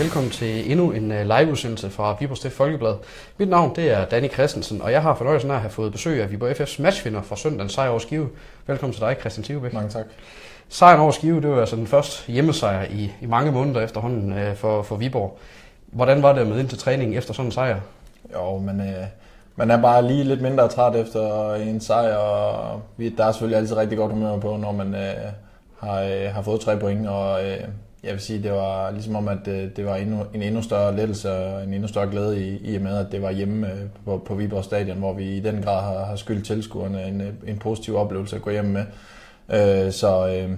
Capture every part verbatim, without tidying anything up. velkommen til endnu en liveudsendelse fra Viborg Stift Folkeblad. Mit navn det er Danny Christensen, og jeg har fornøjelsen af at have fået besøg af Viborg F F's matchvinder fra søndagens sejr over Skive. Velkommen til dig, Christian Sivebæk. Mange tak. Sejren over Skive, det var altså den første hjemmesejr i, i mange måneder efterhånden øh, for, for Viborg. Hvordan var det med ind til træningen efter sådan en sejr? Jo, men øh, man er bare lige lidt mindre træt efter en sejr, og der er selvfølgelig altid rigtig godt humør på, når man øh, har, øh, har fået tre point, og øh, jeg vil sige, det var ligesom om, at det var endnu, en endnu større lettelse og en endnu større glæde i, i og med, at det var hjemme på, på Viborg Stadion, hvor vi i den grad har, har skyldt tilskuerne en, en positiv oplevelse at gå hjem med. Øh, så øh,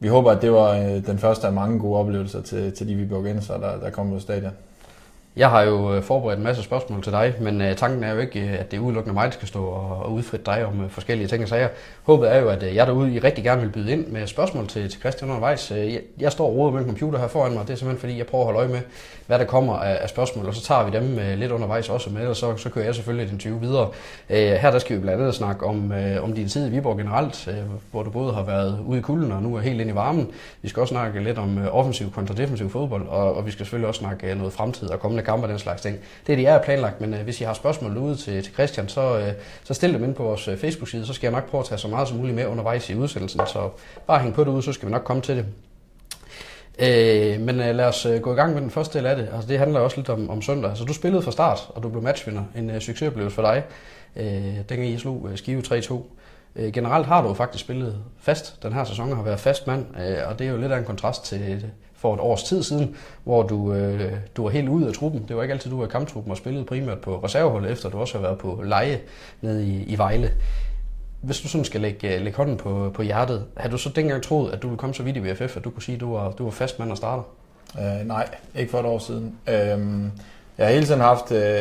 vi håber, at det var øh, den første af mange gode oplevelser til, til de viborgenser, der, der kom på stadion. Jeg har jo forberedt en masse spørgsmål til dig, men øh, tanken er jo ikke, at det udelukkende mig, der skal stå og, og udfritte dig om øh, forskellige ting og sager. Håbet er jo, at øh, jeg derude I rigtig gerne vil byde ind med spørgsmål til, til Christian undervejs. Jeg, jeg står og roder med en computer her foran mig, det er simpelthen fordi, jeg prøver at holde øje med, hvad der kommer af, af spørgsmål, og så tager vi dem øh, lidt undervejs også med, og så, så kører jeg selvfølgelig den tyve videre. Øh, her der skal vi blandt andet snakke om, øh, om din tid i Viborg generelt, øh, hvor du både har været ude i kulden og nu er helt ind i varmen. Vi skal også snakke lidt om øh, offensiv kontra defensiv fodbold, og, og vi skal selvfølgelig også snakke øh, noget fremtid og kommende kampe og den slags ting. Det er det, jeg har planlagt, men øh, hvis I har spørgsmål ude til, til Christian, så, øh, så stil dem ind på vores Facebook-side, så skal jeg nok prøve at tage så meget som muligt med undervejs i udsendelsen, så bare hæng på det ude, så skal vi nok komme til det. Øh, men øh, lad os gå i gang med den første del af det. Altså, det handler også lidt om, om søndag. Altså, du spillede fra start, og du blev matchvinder. En øh, succesoplevelse for dig. Øh, dengang I slog øh, Skive tre to. Øh, generelt har du faktisk spillet fast. Den her sæson har været fast mand, øh, og det er jo lidt af en kontrast til det. For et års tid siden, hvor du, øh, du var helt ude af truppen. Det var ikke altid, du var i kamptruppen og spillede primært på reserveholdet, efter du også har været på leje nede i, i Vejle. Hvis du sådan skal lægge, lægge hånden på, på hjertet, har du så dengang troet, at du ville komme så vidt i V F F, at du kunne sige, at du var, du var fast mand og starter? Øh, nej, ikke for et år siden. Øh, jeg har hele tiden haft øh, hvad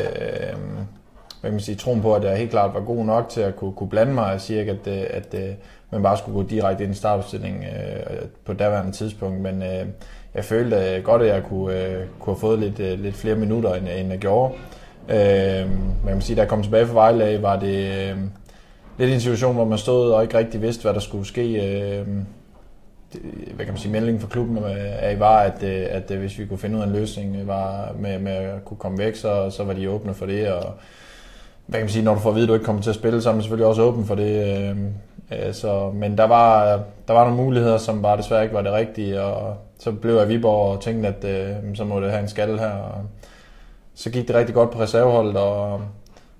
kan man sige, troen på, at jeg helt klart var god nok til at kunne, kunne blande mig. Jeg siger ikke, at, at, at man bare skulle gå direkte ind i startopstillingen øh, på daværende tidspunkt, men øh, jeg følte godt, at jeg kunne, øh, kunne have fået lidt, øh, lidt flere minutter, end, end jeg gjorde. Øh, man kan sige, da jeg kom tilbage fra Vejle, var det øh, lidt en situation, hvor man stod og ikke rigtig vidste, hvad der skulle ske. Øh, det, hvad kan man sige, meldingen fra klubben af var, at, at, at hvis vi kunne finde ud af en løsning var med, med at kunne komme væk, så, så var de åbne for det. Og, hvad kan man sige, når du får at vide, at du ikke kommer til at spille, så er man selvfølgelig også åben for det. Øh, øh, så, men der var, der var nogle muligheder, som bare desværre ikke var det rigtige, og så blev jeg i Viborg og tænkte, at øh, så må det have en skalle her. Og så gik det rigtig godt på reserveholdet, og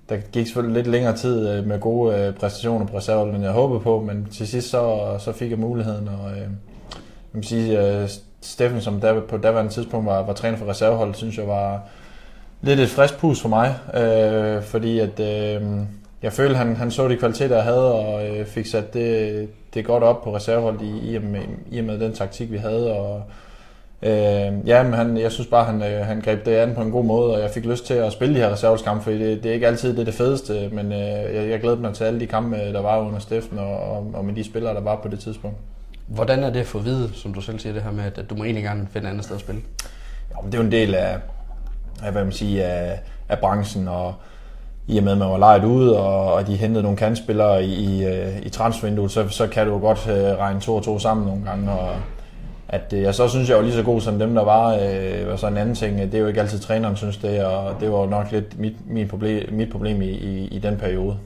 der gik selvfølgelig lidt længere tid med gode præstationer på reserveholdet, end jeg håbede på. Men til sidst så, så fik jeg muligheden, og øh, jeg vil sige, øh, Steffen, som der, på daværende tidspunkt var, var træner for reserveholdet, synes jeg var lidt et frisk pus for mig. Øh, fordi at, øh, jeg følte, han, han så de kvaliteter, jeg havde, og øh, fik sat det... Det er godt op på reserveholdet i, i, og med, i og med den taktik, vi havde. Og, øh, ja, men han, jeg synes bare, han, han greb det an på en god måde, og jeg fik lyst til at spille de her reserveholdskampe, fordi det, det er ikke altid det, er det fedeste, men øh, jeg, jeg glæder mig til alle de kampe, der var under Steffen, og, og, og med de spillere, der var på det tidspunkt. Hvordan er det for at vide, som du selv siger, det her med, at du må egentlig gerne finde et andet sted at spille? Jo, det er jo en del af, af, hvad man siger, af, af branchen, og i og med, at man var lejet ude, og de hentede nogle kantspillere i, i, i transfervinduet, så, så kan du jo godt øh, regne to og to sammen nogle gange. Og at, øh, jeg så synes, jeg var lige så god som dem, der var. Øh, og så en anden ting, det er jo ikke altid træneren, synes det, og det var jo nok lidt mit, mit problem, mit problem i, i, i den periode.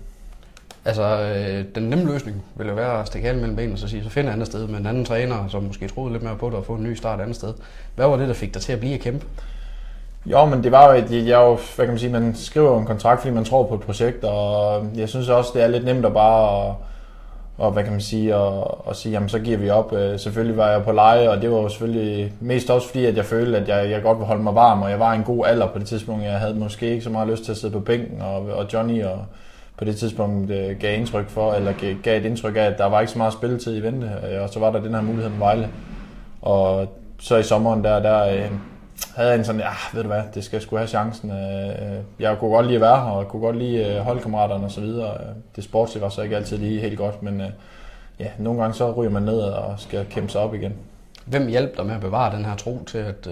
Altså, øh, den nemme løsning ville jo være at stikke halen mellem benene og så sige, så find et andet sted med en anden træner, som måske troede lidt mere på dig og få en ny start et andet sted. Hvad var det, der fik dig til at blive at kæmpe? Jo, men det var jo, et, jeg, hvad kan man sige, man skriver en kontrakt, fordi man tror på et projekt, og jeg synes også, det er lidt nemt at bare, og, og hvad kan man sige, og, og sige, jamen så giver vi op. Selvfølgelig var jeg på leje, og det var jo selvfølgelig mest også fordi, at jeg følte, at jeg, jeg godt ville holde mig varm, og jeg var i en god alder på det tidspunkt. Jeg havde måske ikke så meget lyst til at sidde på bænken, og, og Johnny og på det tidspunkt gav indtryk for, eller gav et indtryk af, at der var ikke så meget spilletid i vente, og så var der den her mulighed med Vejle. Og så i sommeren der, der... havde en sådan, ja, ved du hvad, det skal sgu have chancen. Jeg kunne godt lide at være her, og kunne godt lide holdkammeraterne og så videre. Det sportslige var så ikke altid lige helt godt, men ja, nogle gange så ryger man ned og skal kæmpe sig op igen. Hvem hjalp dig med at bevare den her tro til, at,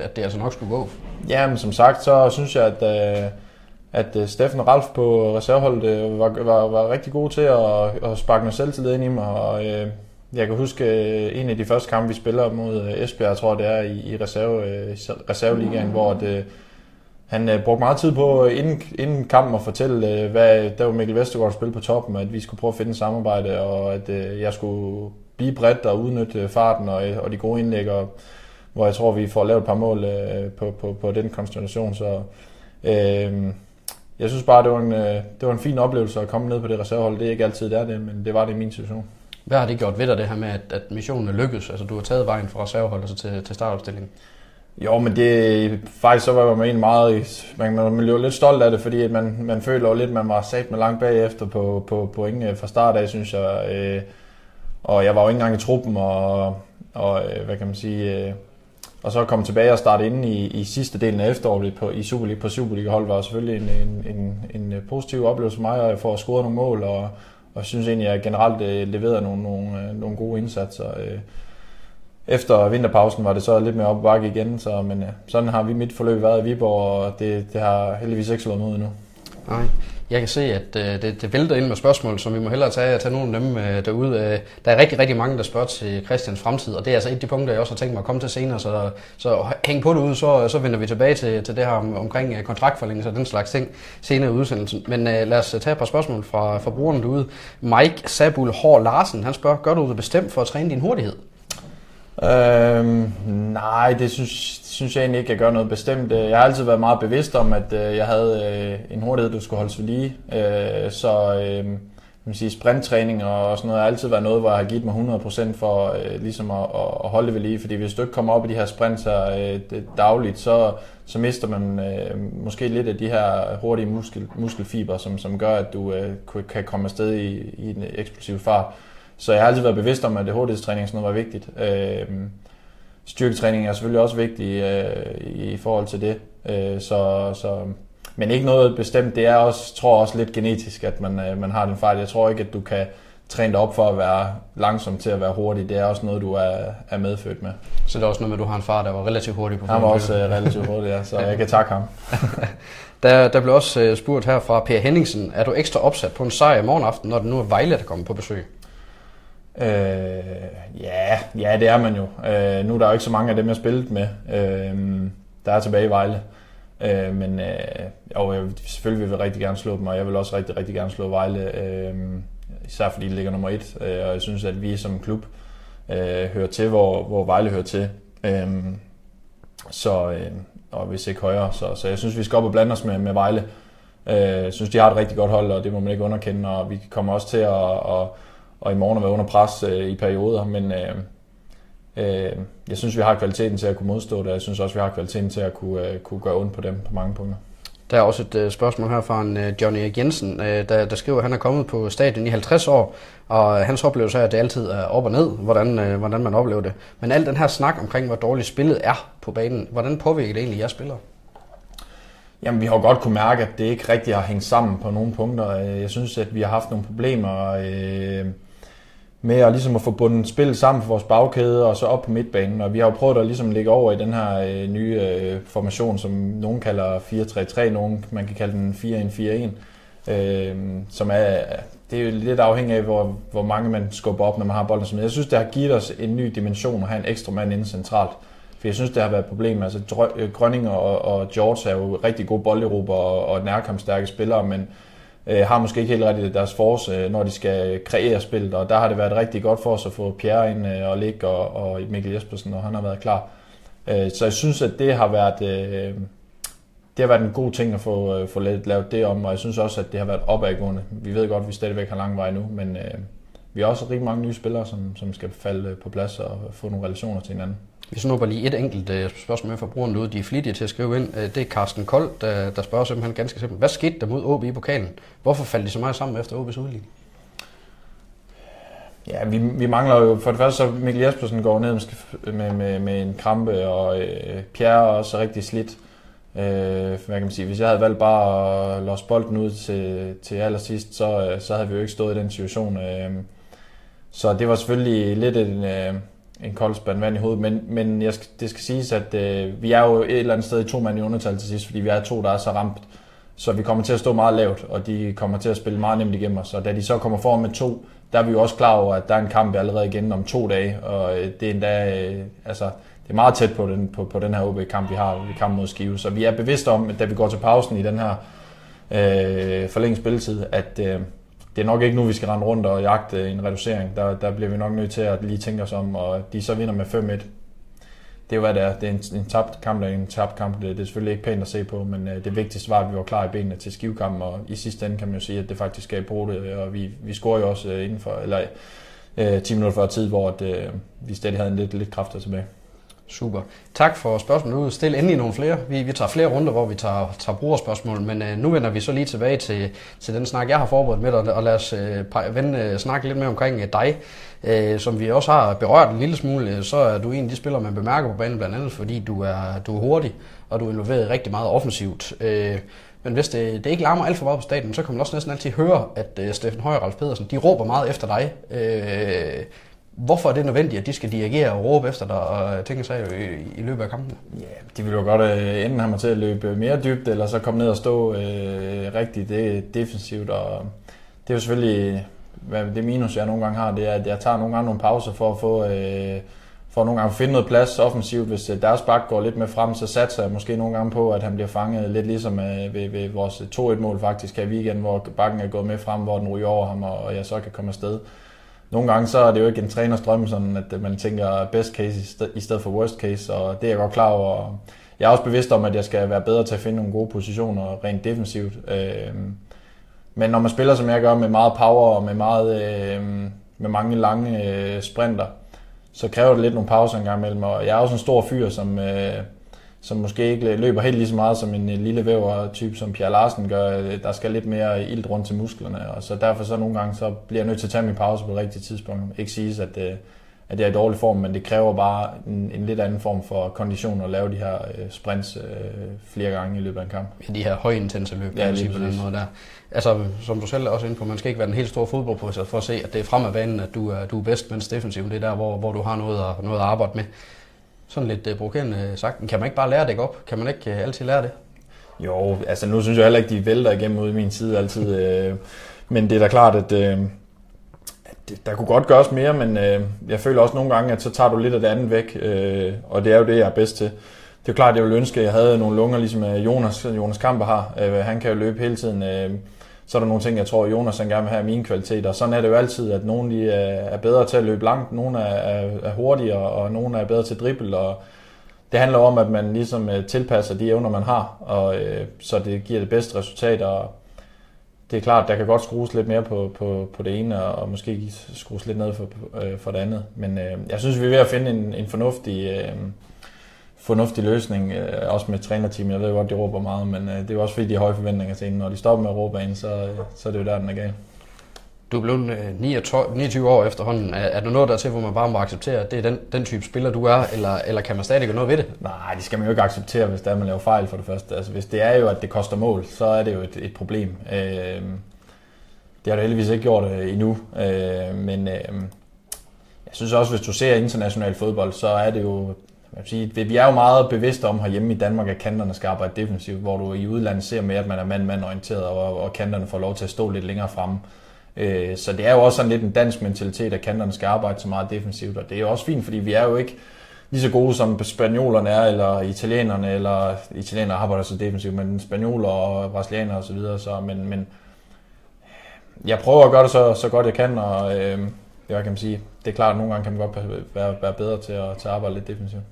at det altså nok skulle gå? Ja, men som sagt, så synes jeg, at, at Steffen og Ralf på reserveholdet var, var, var rigtig gode til at, at sparke noget selvtillid ind i mig, og Jeg kan huske en af de første kampe, vi spiller mod Esbjerg, jeg tror det er i reserve, reserveligaen, mm. hvor det, han brugte meget tid på inden, inden kampen at fortælle, hvad der var Mikkel Vestergaard spille på toppen, at vi skulle prøve at finde et samarbejde, og at jeg skulle blive bredt og udnytte farten og, og de gode indlæg, og, hvor jeg tror, vi får lavet et par mål på, på, på den konstellation. Så øh, jeg synes bare, det var, en, det var en fin oplevelse at komme ned på det reservehold. Det er ikke altid der det, men det var det i min situation. Hvad har det gjort ved dig, det her med, at, at missionen er lykkedes? Altså, du har taget vejen fra reservehold altså til, til startopstillingen. Jo, men det faktisk så var man en meget, man, man, man blev lidt stolt af det, fordi at man, man føler jo lidt, man var sat med langt bagefter på, på pointe fra start af, synes jeg. Øh, og jeg var jo ikke engang i truppen, og, og hvad kan man sige, øh, og så komme tilbage og starte inde i, i sidste delen af efteråret på, i Superliga, på Superliga-hold var selvfølgelig en, en, en, en positiv oplevelse for mig, og jeg får scoret nogle mål, og, og synes egentlig, at jeg generelt øh, leverede nogle, nogle, nogle gode indsatser. Øh. Efter vinterpausen var det så lidt mere op og bakke igen, så, men ja, sådan har vi mit forløb været i Viborg, og det, det har heldigvis ikke slået mig ud endnu. Nej, jeg kan se, at øh, det, det vælter ind med spørgsmål, som vi må hellere tage, tage nogle af dem øh, derude. Øh, der er rigtig, rigtig mange, der spørger til Christians fremtid, og det er altså et af de punkter, jeg også har tænkt mig at komme til senere, så, så hæng på det ud, så, så vender vi tilbage til, til det her om, omkring kontraktforlængelse og den slags ting senere i udsendelsen. Men øh, lad os tage et par spørgsmål fra, fra brugerne derude. Mike Sabul Hår Larsen, han spørger, gør du det bestemt for at træne din hurtighed? Øhm, nej, det synes, synes jeg egentlig ikke, jeg gør noget bestemt. Jeg har altid været meget bevidst om, at jeg havde en hurtighed, du skulle holde sig lige. Så øh, sprinttræning og sådan noget har altid været noget, hvor jeg har givet mig hundrede procent for øh, ligesom at, at holde det ved lige. Fordi hvis du ikke kommer op i de her sprinter øh, dagligt, så, så mister man øh, måske lidt af de her hurtige muskel, muskelfiber, som, som gør, at du øh, kan komme afsted i, i en eksplosiv fart. Så jeg har altid været bevidst om, at hurtighedstræning sådan noget var vigtigt. Øh, styrketræning er selvfølgelig også vigtig øh, i forhold til det. Øh, så, så, men ikke noget bestemt. Det er også, tror også lidt genetisk, at man, øh, man har den fejl. Jeg tror ikke, at du kan træne dig op for at være langsom til at være hurtig. Det er også noget, du er, er medfødt med. Så det er også noget med, at du har en far, der var relativt hurtig på fem. Han var også øh, relativt hurtig, ja, så jeg kan takke ham. Der, der blev også spurgt her fra Per Henningsen. Er du ekstra opsat på en sejr i morgen aften, når det nu er Vejle, der kommer på besøg? Øh, ja, ja, det er man jo. Øh, nu er der jo ikke så mange af dem, jeg spillet med, øh, der er tilbage i Vejle. Øh, men øh, jo, jeg, selvfølgelig vil jeg rigtig gerne slå dem, og jeg vil også rigtig, rigtig gerne slå Vejle. Øh, især fordi det ligger nummer et, øh, og jeg synes, at vi som klub øh, hører til, hvor, hvor Vejle hører til. Øh, så, øh, og hvis ikke højere, så, så jeg synes, vi skal op og blande os med, med Vejle. Øh, jeg synes, de har et rigtig godt hold, og det må man ikke underkende, og vi kommer også til at... Og, og i morgen har været under pres øh, i perioder, men øh, øh, jeg synes, vi har kvaliteten til at kunne modstå det, og jeg synes også, vi har kvaliteten til at kunne, øh, kunne gøre ondt på dem på mange punkter. Der er også et øh, spørgsmål her fra en øh, Johnny Erik Jensen, øh, der, der skriver, at han er kommet på stadion i halvtreds år, og hans oplevelse er, at det altid er op og ned, hvordan, øh, hvordan man oplever det. Men al den her snak omkring, hvor dårligt spillet er på banen, hvordan påvirker det egentlig jer spillere? Jamen, vi har godt kunne mærke, at det ikke rigtig har hængt sammen på nogle punkter. Jeg synes, at vi har haft nogle problemer... Øh, med at, ligesom at få bundet spillet sammen for vores bagkæde og så op på midtbanen. Og vi har jo prøvet at ligesom ligge over i den her øh, nye øh, formation, som nogen kalder fire tre tre, nogen man kan kalde den fire en fire en, øh, som er, det er jo lidt afhængig af, hvor, hvor mange man skubber op, når man har bolden som. Jeg synes, det har givet os en ny dimension at have en ekstra mand inde centralt, for jeg synes, det har været et problem. Altså, Grønning og, og George er jo rigtig gode bolderober og, og nærkampstærke spillere, men har måske ikke helt rigtigt deres force, når de skal kreere spillet, og der har det været rigtig godt for os at få Pierre ind og ligge og, og Mikkel Jespersen, og han har været klar. Så jeg synes, at det har været, det har været en god ting at få, få lavet det om, og jeg synes også, at det har været opadgående. Vi ved godt, at vi stadigvæk har lang vej nu, men vi har også rigtig mange nye spillere, som, som skal falde på plads og få nogle relationer til hinanden. Vi snupper lige et enkelt spørgsmål med forbrugeren derude, de er flittige til at skrive ind. Det er Carsten Kold, der, der spørger simpelthen ganske simpelt. Hvad skete der mod O B i pokalen? Hvorfor faldt de så meget sammen efter O B's udligning? Ja, vi, vi mangler jo for det første, så Mikkel Jespersen går ned med, med, med en krampe, og øh, Pierre er også rigtig slidt. Øh, hvad kan man sige? Hvis jeg havde valgt bare at losse bolden ud til, til allersidst, så, så havde vi jo ikke stået i den situation. Øh, så det var selvfølgelig lidt en... Øh, en kold spand vand i hovedet, men, men jeg skal, det skal siges, at øh, vi er jo et eller andet sted i to mand i undertal til sidst, fordi vi er to, der er så ramt, Så vi kommer til at stå meget lavt, og de kommer til at spille meget nemt igennem os. Og da de så kommer foran med to, der er vi jo også klar over, at der er en kamp allerede igen om to dage. Og det er endda, altså, det er meget tæt på den, på, på den her O B-kamp, vi har i kampen mod Skive. Så vi er bevidste om, at da vi går til pausen i den her øh, forlænget spilletid, at øh, det er nok ikke nu, vi skal rende rundt og jagte en reducering. Der, der bliver vi nok nødt til at lige tænke os om, og de så vinder med fem et. Det er jo, hvad det er. Det er en, en tabt kamp, det er en tabt kamp. Det er selvfølgelig ikke pænt at se på, men øh, det vigtigste var, at vi var klar i benene til Skivekampen, og i sidste ende kan man jo sige, at det faktisk gav på det, og vi, vi scorer jo også øh, inden for, eller, øh, ti minutter før tid, hvor at, øh, vi stadig havde en lidt, lidt kræfter tilbage. Super. Tak for spørgsmålet. Stil endelig nogle flere. Vi, vi tager flere runder, hvor vi tager, tager brugerspørgsmål, men øh, nu vender vi så lige tilbage til, til den snak, jeg har forberedt med dig, og lad os øh, vende, øh, snakke lidt mere omkring øh, dig. Øh, som vi også har berørt en lille smule, så er du en af de spillere, man bemærker på banen, blandt andet fordi du er, du er hurtig, og du er involveret rigtig meget offensivt. Øh, men hvis det, det ikke larmer alt for meget på stadion, så kan man også næsten altid høre, at øh, Steffen Høj og Ralf Pedersen, de råber meget efter dig. Øh, Hvorfor er det nødvendigt, at de skal dirigere og råbe efter dig og tænke sig i løbet af kampen? Ja, de vil jo godt uh, enten have mig til at løbe mere dybt, eller så komme ned og stå uh, rigtig det, defensivt. Og det er jo selvfølgelig, hvad det minus, jeg nogle gange har, det er, at jeg tager nogle gange nogle pauser for at få, uh, for nogle gange at finde noget plads offensivt. Hvis deres bak går lidt med frem, så satser jeg måske nogle gange på, at han bliver fanget lidt ligesom uh, ved, ved vores to et mål faktisk her i weekenden, hvor bakken er gået med frem, hvor den ryger over ham, og jeg så kan komme afsted. Nogle gange så er det jo ikke en træners drømme, sådan at man tænker best case i stedet for worst case, og det er jeg godt klar over. Jeg er også bevidst om, at jeg skal være bedre til at finde nogle gode positioner rent defensivt. Men når man spiller, som jeg gør, med meget power og med, meget, med mange lange sprinter, så kræver det lidt nogle pauser en gang imellem. Og jeg er også en stor fyr, som, som måske ikke løber helt lige så meget som en lille væver-type, som Pierre Larsen gør. Der skal lidt mere ilt rundt til musklerne, og så derfor så nogle gange så bliver jeg nødt til at tage min pause på det rigtige tidspunkt. Ikke siges, at, at jeg er i dårlig form, men det kræver bare en, en lidt anden form for kondition at lave de her sprints øh, flere gange i løbet af en kamp. Ja, de her højintense løb, ja, lige på den måde der. Altså, som du selv er også inde på, man skal ikke være den helt store fodboldprofessor for at se, at det er frem af banen, at du er, du er bedst, mens defensivt, det er der, hvor, hvor du har noget at, noget at arbejde med. Sådan lidt provokerende sagt. Kan man ikke bare lære at dække op? Kan man ikke altid lære det? Jo, altså nu synes jeg heller ikke, de vælter igennem ude i min side altid. Men det er da klart, at, at der kunne godt gøres mere, men jeg føler også nogle gange, at så tager du lidt af det andet væk. Og det er jo det, jeg er bedst til. Det er jo klart, at jeg ville ønske, at jeg havde nogle lunger, ligesom Jonas, Jonas Kamper har. Han kan jo løbe hele tiden. Så er der nogle ting, jeg tror, Jonas han gerne vil have mine kvaliteter. Sådan er det jo altid, at nogle de er bedre til at løbe langt, nogle er hurtigere, og nogle er bedre til dribbel. Og det handler om, at man ligesom tilpasser de evner, man har, og så det giver det bedste resultat. Og det er klart, der kan godt skrues lidt mere på, på, på det ene, og måske skrues lidt ned for, for det andet. Men jeg synes, vi er ved at finde en, en fornuftig... fornuftig løsning, også med trænerteamet. Jeg ved godt, de råber meget, men det er jo også fordi, de har høje forventninger til en. Når de stopper med at råbe en, så, så er det jo der, den er gal. Du er blevet niogtyve år efterhånden. Er der noget der til, hvor man bare må acceptere, at det er den, den type spiller, du er, eller, eller kan man stadig gøre noget ved det? Nej, det skal man jo ikke acceptere, hvis det er, man laver fejl for det første. Altså, hvis det er jo, at det koster mål, så er det jo et, et problem. Øh, det har du heldigvis ikke gjort endnu, øh, men øh, jeg synes også, hvis du ser international fodbold, så er det jo... Vi er jo meget bevidste om herhjemme i Danmark, at kanterne skal arbejde defensivt, hvor du i udlandet ser mere, at man er mand-mand orienteret, og kanterne får lov til at stå lidt længere fremme. Så det er jo også sådan lidt en dansk mentalitet, at kanterne skal arbejde så meget defensivt, og det er jo også fint, fordi vi er jo ikke lige så gode som spanjolerne er, eller italienerne, eller italienere arbejder så defensivt, men spanjoler og brasilianere og så videre. Så, men, men jeg prøver at gøre det så, så godt jeg kan, og øh, jeg kan sige, det er klart, at nogle gange kan man godt være, være bedre til at, til at arbejde lidt defensivt.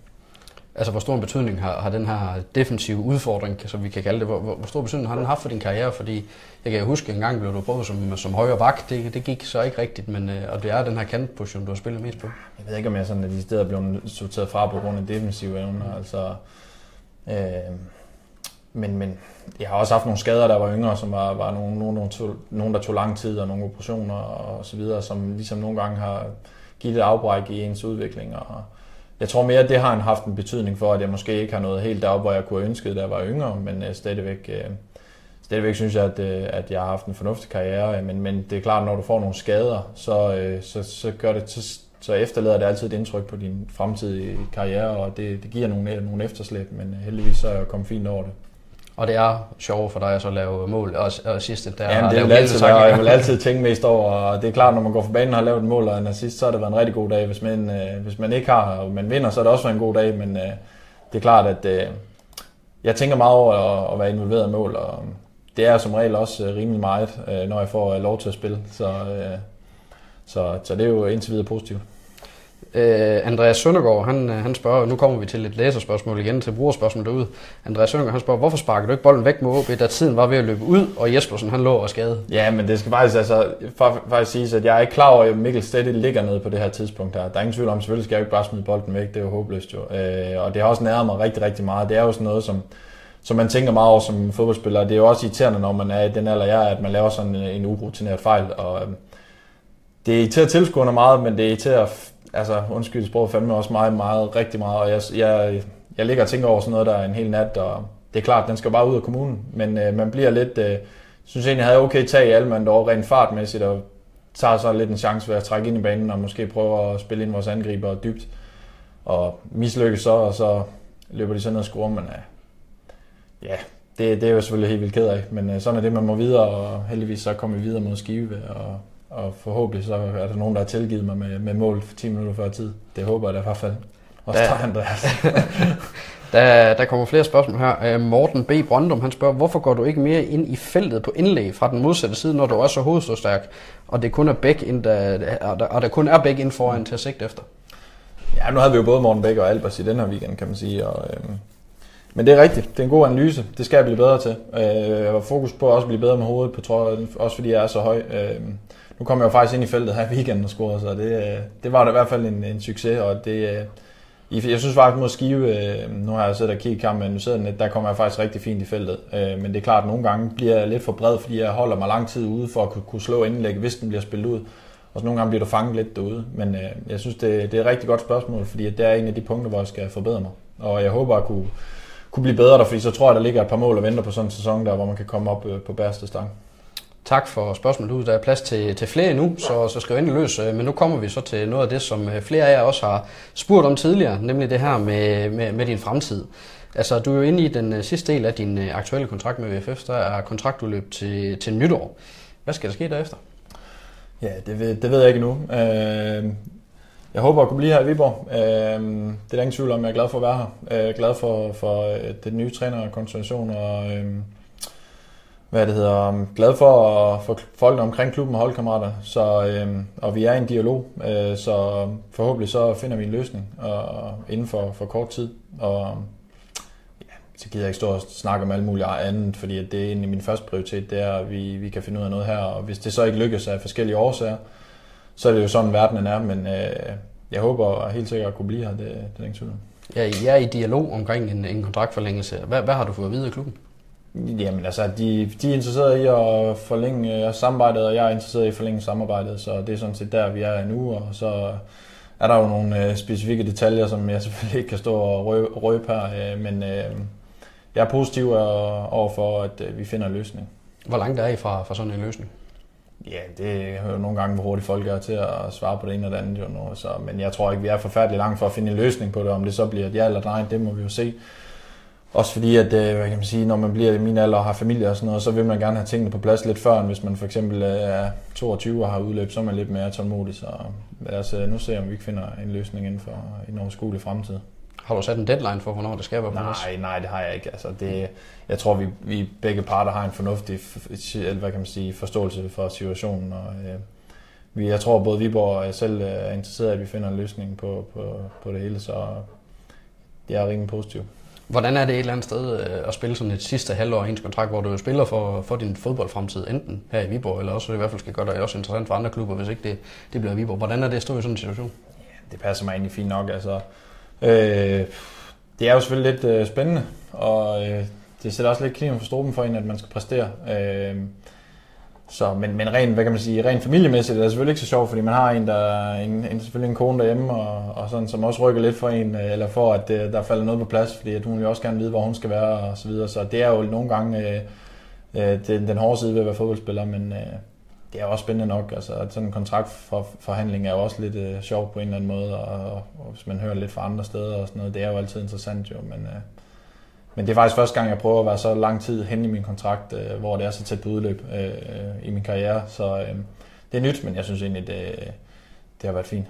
Altså, hvor stor en betydning har, har den her defensive udfordring, som vi kan kalde det, hvor, hvor stor betydning har den haft for din karriere? Fordi jeg kan huske, at en gang blev du prøvet som, som højre bak, det, det gik så ikke rigtigt, men, og det er den her kantposition, du har spillet mest på. Jeg ved ikke, om jeg sådan, at de steder blev sorteret fra på grund af defensive evner, mm. altså, øh, men, men jeg har også haft nogle skader, der var yngre, som var, var nogle, nogle, nogle, tog, nogle, der tog lang tid, og nogle operationer og så videre, som ligesom nogle gange har givet et afbræk i ens udvikling, og jeg tror mere, at det har haft en betydning for, at jeg måske ikke har noget helt deroppe, hvor jeg kunne have ønsket, da jeg var yngre, men stadigvæk, stadigvæk synes jeg, at, at jeg har haft en fornuftig karriere. Men, men det er klart, at når du får nogle skader, så, så, så, gør det, så, så efterlader det altid et indtryk på din fremtidige karriere, og det, det giver nogle, nogle efterslæb, men heldigvis så er jeg kommet fint over det. Og det er sjovt for dig at så lave mål, og, og sidste der. Jamen, det er altid det, sagt, jeg vil altid tænke mest over, og det er klart, når man går for banen og har lavet et mål og en assist, så har det været en rigtig god dag. Hvis man, øh, hvis man ikke har, og man vinder, så er det også været en god dag, men øh, det er klart, at øh, jeg tænker meget over at, at være involveret i mål, og det er som regel også øh, rimelig meget, øh, når jeg får øh, lov til at spille, så, øh, så, så det er jo indtil videre positivt. Uh, Andreas Sundegård, han, han spørger, nu kommer vi til et læserspørgsmål igen, til brugerspørgsmål derude. Andreas Sundegård, han spørger, hvorfor sparkede du ikke bolden væk mod H B, da tiden var ved at løbe ud, og Jespersen, han lå og skade? Ja, men det skal faktisk, altså, faktisk siges, at jeg er ikke klar over, at Mikkel stadig ligger nede på det her tidspunkt her. Der er ingen tvivl om, selvfølgelig skal jeg ikke bare smide bolden væk, det er jo håbløst jo. Uh, og det har også næret mig rigtig, rigtig meget. Det er jo sådan noget, som, som man tænker meget over som fodboldspiller. Det er jo også irriterende, når man er i den alder, jeg er, at man laver sådan en, en urutineret fejl. Og, uh, det irriterer tilskuerne meget, men det irriterer altså, undskyld, sproget fandme også meget, meget, rigtig meget, og jeg, jeg, jeg ligger og tænker over sådan noget, der er en hel nat, og det er klart, den skal bare ud af kommunen, men øh, man bliver lidt, øh, synes egentlig, jeg havde okay tag i Almand over rent fartmæssigt, og tager så lidt en chance ved at trække ind i banen, og måske prøver at spille ind vores angriber dybt, og mislykkes så, og så løber de sådan noget og scorer, men øh, ja, det, det er jo selvfølgelig helt vildt ked af, men øh, sådan er det, man må videre, og heldigvis så kommer vi videre mod Skive, og Og forhåbentlig så er der nogen, der har tilgivet mig med, med mål for ti minutter før tid. Det håber jeg da i hvert fald. Også der, Andreas. der, der kommer flere spørgsmål her. Morten B. Brøndum, han spørger, hvorfor går du ikke mere ind i feltet på indlæg fra den modsatte side, når du er så hovedståstærk, og det kun er Bæk ind, der, og der, og der kun er Bæk inden foran til at sigte efter? Ja, nu havde vi jo både Morten Bæk og Albers i den her weekend, kan man sige. Og, øhm, men det er rigtigt. Det er en god analyse. Det skal jeg blive bedre til. Øh, jeg var fokus på at også blive bedre med hovedet, på trøjen, også fordi jeg er så høj. Øh, Nu kom jeg jo faktisk ind i feltet her i weekenden og scorede, så det, det var da i hvert fald en, en succes, og det, jeg synes faktisk mod Skive, nu har jeg siddet og kigget kampen, nu sidder net, der kommer jeg faktisk rigtig fint i feltet, men det er klart, at nogle gange bliver jeg lidt for bred, fordi jeg holder mig lang tid ude for at kunne slå indlæg, hvis den bliver spillet ud, og så nogle gange bliver du fanget lidt derude, men jeg synes, det, det er et rigtig godt spørgsmål, fordi det er en af de punkter, hvor jeg skal forbedre mig, og jeg håber at kunne, kunne blive bedre der, fordi så tror jeg, der ligger et par mål og venter på sådan en sæson der, hvor man kan komme op på bagerste stang. Tak for spørgsmålet ud. Der er plads til, til flere endnu, så, så skriv endelig løs. Men nu kommer vi så til noget af det, som flere af jer også har spurgt om tidligere, nemlig det her med, med, med din fremtid. Altså, du er jo inde i den sidste del af din aktuelle kontrakt med V F F, der er kontraktudløb til, til nytår. Hvad skal der ske derefter? Ja, det ved, det ved jeg ikke endnu. Øh, jeg håber at kunne blive her i Viborg. Øh, det er der ingen tvivl om, jeg er glad for at være her. Jeg er glad for, for den nye træner og konstellation og... Øh, Hvad det hedder, glad for, for folkene omkring klubben og holdkammerater, så, øh, og vi er i en dialog, øh, så forhåbentlig så finder vi en løsning og, og inden for, for kort tid. Og ja, så gider jeg ikke stå og snakke om alt muligt andet, fordi at det er egentlig min første prioritet, det er, at vi, vi kan finde ud af noget her, og hvis det så ikke lykkes af forskellige årsager, så er det jo sådan, verdenen er, men øh, jeg håber helt sikkert at kunne blive her, det, det er ingen tvivl. Ja, I er i dialog omkring en, en kontraktforlængelse. Hvad, hvad har du fået at vide af klubben? Jamen altså, de, de er interesserede i at forlænge samarbejdet, og jeg er interesseret i at forlænge samarbejdet, så det er sådan set der, vi er nu, og så er der jo nogle specifikke detaljer, som jeg selvfølgelig ikke kan stå og røbe her, men jeg er positiv over for, at vi finder en løsning. Hvor langt er I fra, fra sådan en løsning? Ja, det er jo nogle gange, hvor hurtigt folk er til at svare på det ene eller det andet, jo noget, så, men jeg tror ikke, vi er forfærdeligt langt for at finde en løsning på det, om det så bliver et ja eller nej, det må vi jo se. Også fordi, at hvad kan man sige, når man bliver i min alder og har familie og sådan noget, så vil man gerne have tingene på plads lidt før, end hvis man for eksempel er toogtyve og har udløb, så er man lidt mere tålmodig. Så altså, nu ser jeg, om vi ikke finder en løsning inden for en overskuelig fremtid. Har du sat en deadline for, hvornår det skal være på plads? Nej, nej, det har jeg ikke. Altså, det, jeg tror, vi, vi begge parter har en fornuftig hvad kan man sige, forståelse for situationen. Og, øh, jeg tror, både Viborg og jeg selv er interesseret i, at vi finder en løsning på, på, på det hele, så jeg er rimelig positiv. Hvordan er det et eller andet sted at spille sådan et sidste halvår i ens kontrakt, hvor du jo spiller for, for din fodboldfremtid, enten her i Viborg, eller også i hvert fald skal gøre dig også interessant for andre klubber, hvis ikke det, det bliver Viborg. Hvordan er det at stå i sådan en situation? Ja, det passer mig egentlig fint nok. Altså, øh, det er jo selvfølgelig lidt øh, spændende, og øh, det sætter også lidt kniven for struben for en, at man skal præstere. Øh, Så, men men rent, hvad kan man sige, rent familiemæssigt er det selvfølgelig ikke så sjovt, fordi man har en, der, en, en, selvfølgelig en kone derhjemme, og, og sådan, som også rykker lidt for en, eller for at der falder noget på plads, fordi at hun vil også gerne vide, hvor hun skal være og så videre. Så det er jo nogle gange øh, den, den hårde side ved at være fodboldspiller, men øh, det er også spændende nok. Altså, sådan en kontraktforhandling er jo også lidt øh, sjov på en eller anden måde, og, og hvis man hører lidt fra andre steder og sådan noget, det er jo altid interessant jo, men øh, Men det er faktisk første gang, jeg prøver at være så lang tid hen i min kontrakt, øh, hvor det er så tæt på udløb øh, i min karriere. Så øh, det er nyt, men jeg synes egentlig, det, det har været fint.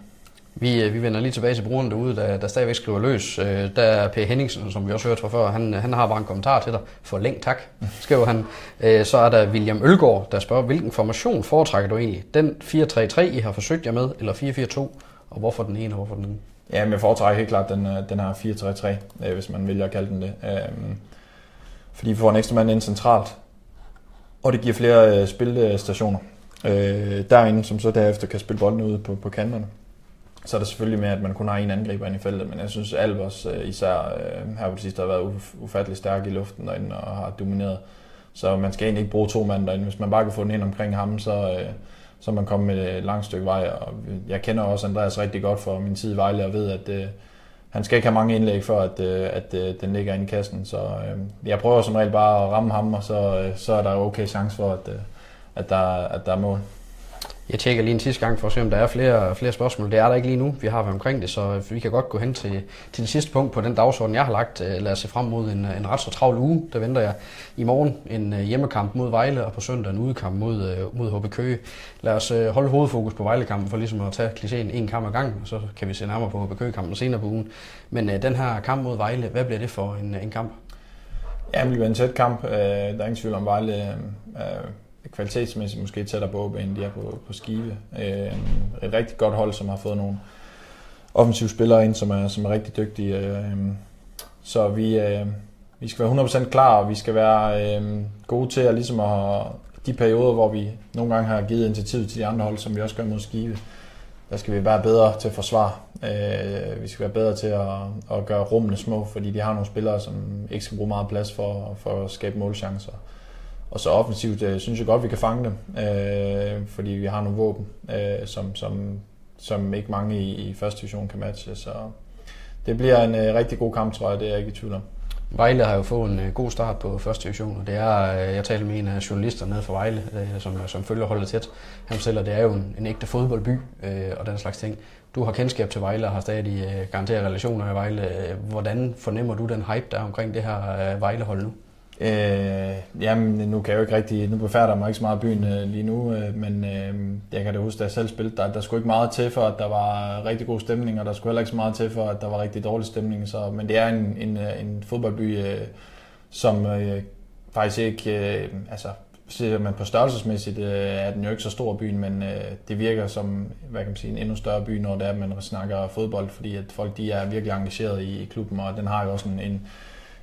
Vi, vi vender lige tilbage til brugerne derude, der, der stadigvæk skriver løs. Der er Per Henningsen, som vi også hørte fra før, han, han har bare en kommentar til dig. Forlæng tak, skriver han. Så er der William Ølgaard, der spørger, hvilken formation foretrækker du egentlig? Den fire tre tre, I har forsøgt jer med, eller fire fire to? Og hvorfor den ene, og hvorfor den anden? Ja, men jeg foretrækker helt klart den, den her fire tre tre, hvis man vælger at kalde den det. Fordi vi får en ekstra mand ind centralt, og det giver flere spilstationer. Derinde, som så derefter kan spille bolden ud på, på kanterne. Så er det selvfølgelig med, at man kun har en angriber inde i feltet, men jeg synes, at Albers især her på det sidste har været ufattelig stærk i luften derinde og har domineret. Så man skal egentlig ikke bruge to mand derinde. Hvis man bare kan få den ind omkring ham, så, så er man kommet et langt stykke vej. Og jeg kender også Andreas rigtig godt fra min tid i Vejle og ved, at, at han skal ikke have mange indlæg før, at, at, at den ligger inde i kassen. Så jeg prøver som regel bare at ramme ham, og så, så er der okay chance for, at, at, der, at der er mål. Jeg tjekker lige en sidste gang for at se, om der er flere, flere spørgsmål. Det er der ikke lige nu. Vi har været omkring det, så vi kan godt gå hen til, til det sidste punkt på den dagsorden, jeg har lagt. Lad os se frem mod en, en ret så travl uge. Der venter jeg i morgen en hjemmekamp mod Vejle, og på søndag en udekamp mod, mod H B Køge. Lad os holde hovedfokus på Vejle-kampen for ligesom at tage klichéen en kamp ad gangen, og så kan vi se nærmere på H B Køge-kampen senere på ugen. Men den her kamp mod Vejle, hvad bliver det for en, en kamp? Ja, det bliver en tæt kamp. Der er ingen tvivl om Vejle. Kvalitetsmæssigt måske tættere på O B, end de er på, på Skive. Øh, et rigtig godt hold, som har fået nogle offensive spillere ind, som er, som er rigtig dygtige. Øh, så vi, øh, vi skal være hundrede procent klar, og vi skal være øh, gode til at, ligesom at have de perioder, hvor vi nogle gange har givet initiativ til de andre hold, som vi også gør mod Skive. Der skal vi være bedre til at forsvare. Øh, vi skal være bedre til at, at gøre rummene små, fordi de har nogle spillere, som ikke skal bruge meget plads for, for at skabe målchancer. Og så offensivt synes jeg godt, vi kan fange dem, øh, fordi vi har nogle våben, øh, som, som, som ikke mange i, i første division kan matche. Så det bliver en øh, rigtig god kamp, tror jeg, det er jeg ikke i tvivl om. Vejle har jo fået en øh, god start på første division, og det er, øh, jeg talte med en af journalister nede fra Vejle, øh, som, som følger holdet tæt. Han fortæller, at det er jo en, en ægte fodboldby øh, og den slags ting. Du har kendskab til Vejle og har stadig øh, garanteret relationer i Vejle. Hvordan fornemmer du den hype, der er omkring det her øh, Vejle-hold nu? Øh, jamen, nu kan jeg jo ikke rigtig, nu befærder mig ikke så meget byen øh, lige nu, øh, men øh, jeg kan da huske, da jeg selv spillede, der, der skulle ikke meget til for, at der var rigtig god stemning, og der skulle heller ikke så meget til for, at der var rigtig dårlig stemning. Så, men det er en, en, en fodboldby, øh, som øh, faktisk ikke, øh, altså, ser man på størrelsesmæssigt, øh, er den jo ikke så stor byen, men øh, det virker som, hvad kan man sige, en endnu større by, når det er, man snakker fodbold, fordi at folk, de er virkelig engageret i, i klubben, og den har jo også en, en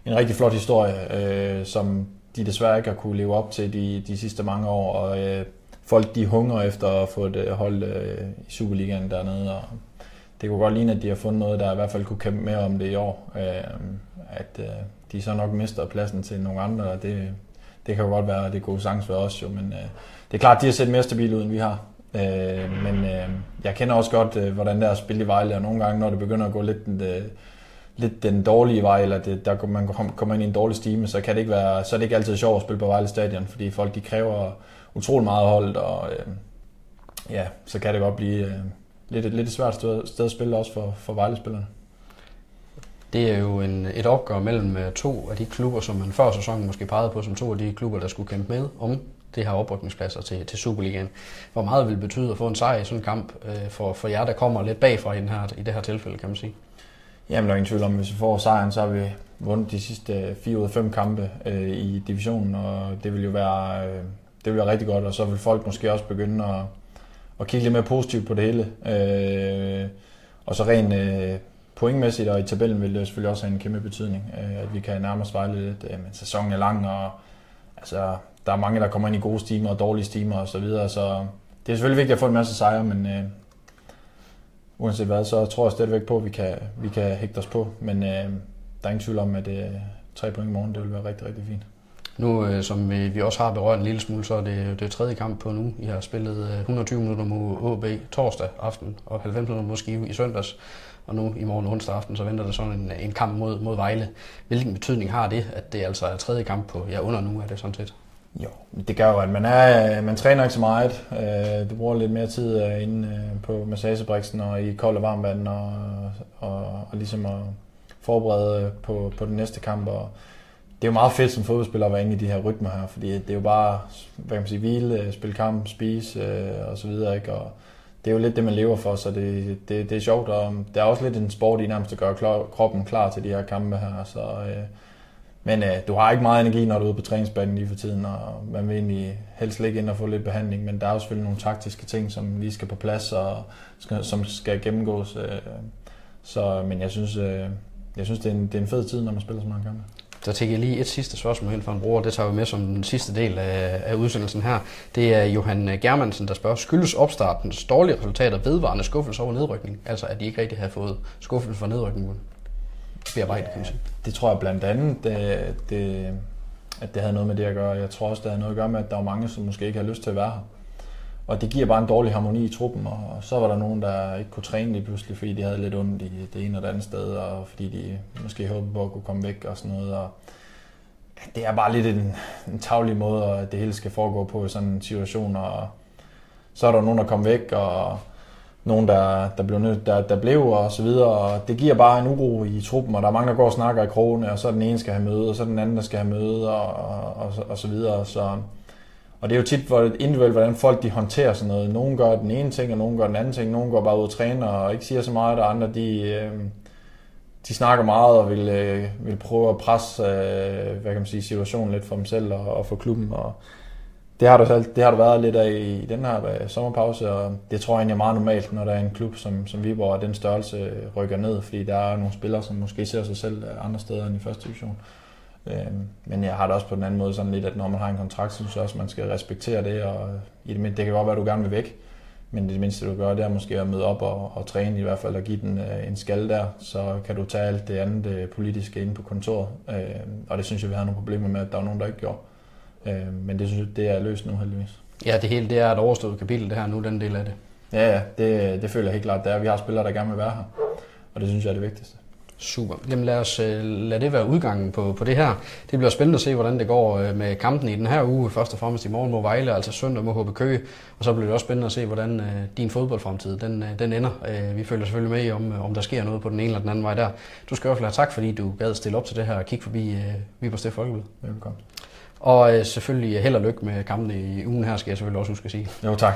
En rigtig flot historie, øh, som de desværre ikke har kunne leve op til de, de sidste mange år. Og øh, folk, de hungrer efter at få et hold øh, i Superligaen dernede. Og det kunne godt ligne, at de har fundet noget, der i hvert fald kunne kæmpe mere om det i år. Øh, at øh, de så nok mister pladsen til nogle andre, og det, det kan jo godt være, at det gode chance for os jo. Men øh, det er klart, at de har set mere stabile ud, end vi har. Øh, men øh, jeg kender også godt, øh, hvordan det er at spille i Vejle, og nogle gange, når det begynder at gå lidt... Øh, lidt den dårlige vej, eller det, der man kommer ind i en dårlig stime, så kan det ikke være, så er det ikke altid sjovt at spille på Vejle Stadion, fordi folk de kræver utrolig meget hold, og øh, ja, så kan det godt blive øh, lidt, lidt et svært sted at spille også for, for Vejle-spillerne. Det er jo en, et opgør mellem to af de klubber, som man før sæsonen måske pegede på som to af de klubber, der skulle kæmpe med om det her oprykningspladser til, til Superligaen. Hvor meget vil det betyde at få en sejr i sådan en kamp øh, for, for jer, der kommer lidt bagfra i, den her, i det her tilfælde, kan man sige? Jamen, der er ingen tvivl om, at hvis vi får sejren, så har vi vundet de sidste fire ud af fem kampe øh, i divisionen, og det vil jo være, øh, det vil være rigtig godt, og så vil folk måske også begynde at, at kigge lidt mere positivt på det hele. Øh, og så rent øh, pointmæssigt og i tabellen vil det selvfølgelig også have en kæmpe betydning, øh, at vi kan nærmere svejle lidt. Øh, men sæsonen er lang, og altså, der er mange, der kommer ind i gode stimer og dårlige stimer og så videre, så det er selvfølgelig vigtigt at få en masse sejre, men... Øh, Uanset hvad, så tror jeg stadigvæk på, at vi kan, vi kan hægte os på. Men øh, der er ingen tvivl om, at øh, tre point i morgen, det vil være rigtig, rigtig fint. Nu, øh, som vi, vi også har berørt en lille smule, så er det, det er tredje kamp på nu. I har spillet hundrede og tyve minutter mod O B torsdag aften og halvfems minutter mod Skive i søndags. Og nu i morgen onsdag aften, så venter der sådan en, en kamp mod, mod Vejle. Hvilken betydning har det, at det altså er tredje kamp på jer ja, under nu, er det sådan set? Jo, det gør jo, at man, er, man træner ikke så meget. Du bruger lidt mere tid inde på massagebriksen og i kold og varmt vand og, og, og ligesom at forberede på, på den næste kamp. Og det er jo meget fedt som fodboldspiller at være inde i de her rytmer her, fordi det er jo bare, hvad kan man sige, hvile, spille kamp, spise øh, og så videre, ikke? Og det er jo lidt det, man lever for, så det, det, det er sjovt, og der er også lidt en sport i nærmest at gøre kroppen klar til de her kampe her, så øh, men øh, du har ikke meget energi, når du er ude på træningsbanen lige for tiden, og man vil egentlig helst ligge ind og få lidt behandling, men der er jo selvfølgelig nogle taktiske ting, som lige skal på plads, og skal, som skal gennemgås, øh, så, men jeg synes, øh, jeg synes det, er en, det er en fed tid, når man spiller så mange kampe. Så tænker jeg lige et sidste spørgsmål fra en bruger, det tager vi med som den sidste del af, af udsendelsen her. Det er Johan Germansen, der spørger, skyldes opstartens dårlige resultater vedvarende skuffelse over nedrykning? Altså at de ikke rigtig havde fået skuffelse for nedrykningen? Bearbejdet, ja, kan man sige. Det tror jeg blandt andet, det, det, at det havde noget med det at gøre. Jeg tror også, det havde noget at gøre med, at der var mange, som måske ikke havde lyst til at være her. Og det giver bare en dårlig harmoni i truppen, og så var der nogen, der ikke kunne træne lige pludselig, fordi de havde lidt ondt i det ene og det andet sted, og fordi de måske håbede på at kunne komme væk og sådan noget. Og det er bare lidt en, en tavlig måde, at det hele skal foregå på i sådan en situation, og så er der nogen, der kom væk, og nogen, der, der, blev, nød, der, der blev og så videre, og det giver bare en uro i truppen, og der er mange, der går og snakker i krogene, og så er den ene, skal have møde, og så er den anden, der skal have møde, og, og, og, og så videre, så... Og det er jo tit individuelt, hvordan folk de håndterer sådan noget. Nogle gør den ene ting, og nogle gør den anden ting. Nogle går bare ud og træner og ikke siger så meget, og andre de, de snakker meget og vil, vil prøve at presse, hvad kan man sige, situationen lidt for dem selv og, og for klubben. Og det har, du, det har du været lidt af i den her sommerpause, og det tror jeg egentlig er meget normalt, når der er en klub som, som Viborg, og den størrelse rykker ned, fordi der er nogle spillere, som måske ser sig selv andre steder end i første division. Men jeg har det også på den anden måde sådan lidt, at når man har en kontrakt, så synes jeg også, at man skal respektere det, og i det mindste, det kan godt være, at du gerne vil væk, men det mindste, du gør, det er måske at møde op og, og træne i hvert fald, og give den en skalle der, så kan du tage alt det andet det politiske inde på kontoret, og det synes jeg, vi havde nogle problemer med, at der var nogen, der ikke gjorde, men det synes jeg, det er løst nu heldigvis. Ja, det hele, det er et overstået kapitel, det her nu, den del af det. Ja, det, det føler jeg helt klart, det er. Vi har spillere, der gerne vil være her, og det synes jeg er det vigtigste. Super. Jamen lad os lad det være udgangen på, på det her. Det bliver spændende at se, hvordan det går med kampen i den her uge. Først og fremmest i morgen mod Vejle, altså søndag mod H B Køge. Og så bliver det også spændende at se, hvordan din fodboldfremtid den, den ender. Vi følger selvfølgelig med, om, om der sker noget på den ene eller den anden vej der. Du skal i hvert fald have tak, fordi du gad stille op til det her og kigge forbi Viborg Stift Folkeblad. Velkommen. Og selvfølgelig held og lykke med kampen i ugen her, skal jeg selvfølgelig også huske at sige. Jo, tak.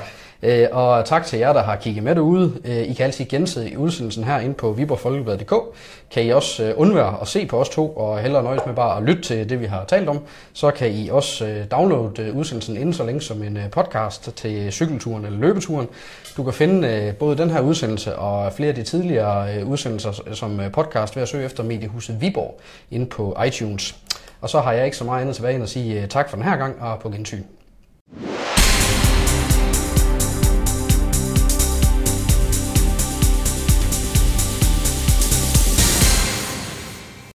Og tak til jer, der har kigget med derude. I kan altid gense i udsendelsen her inde på viborg folkeblad punktum d k. Kan I også undvære at se på os to, og hellere nøjes med bare at lytte til det, vi har talt om. Så kan I også downloade udsendelsen inden så længe som en podcast til cykelturen eller løbeturen. Du kan finde både den her udsendelse og flere af de tidligere udsendelser som podcast ved at søge efter Mediehuset Viborg inde på iTunes. Og så har jeg ikke så meget andet tilbage end at sige tak for den her gang, og på gensyn.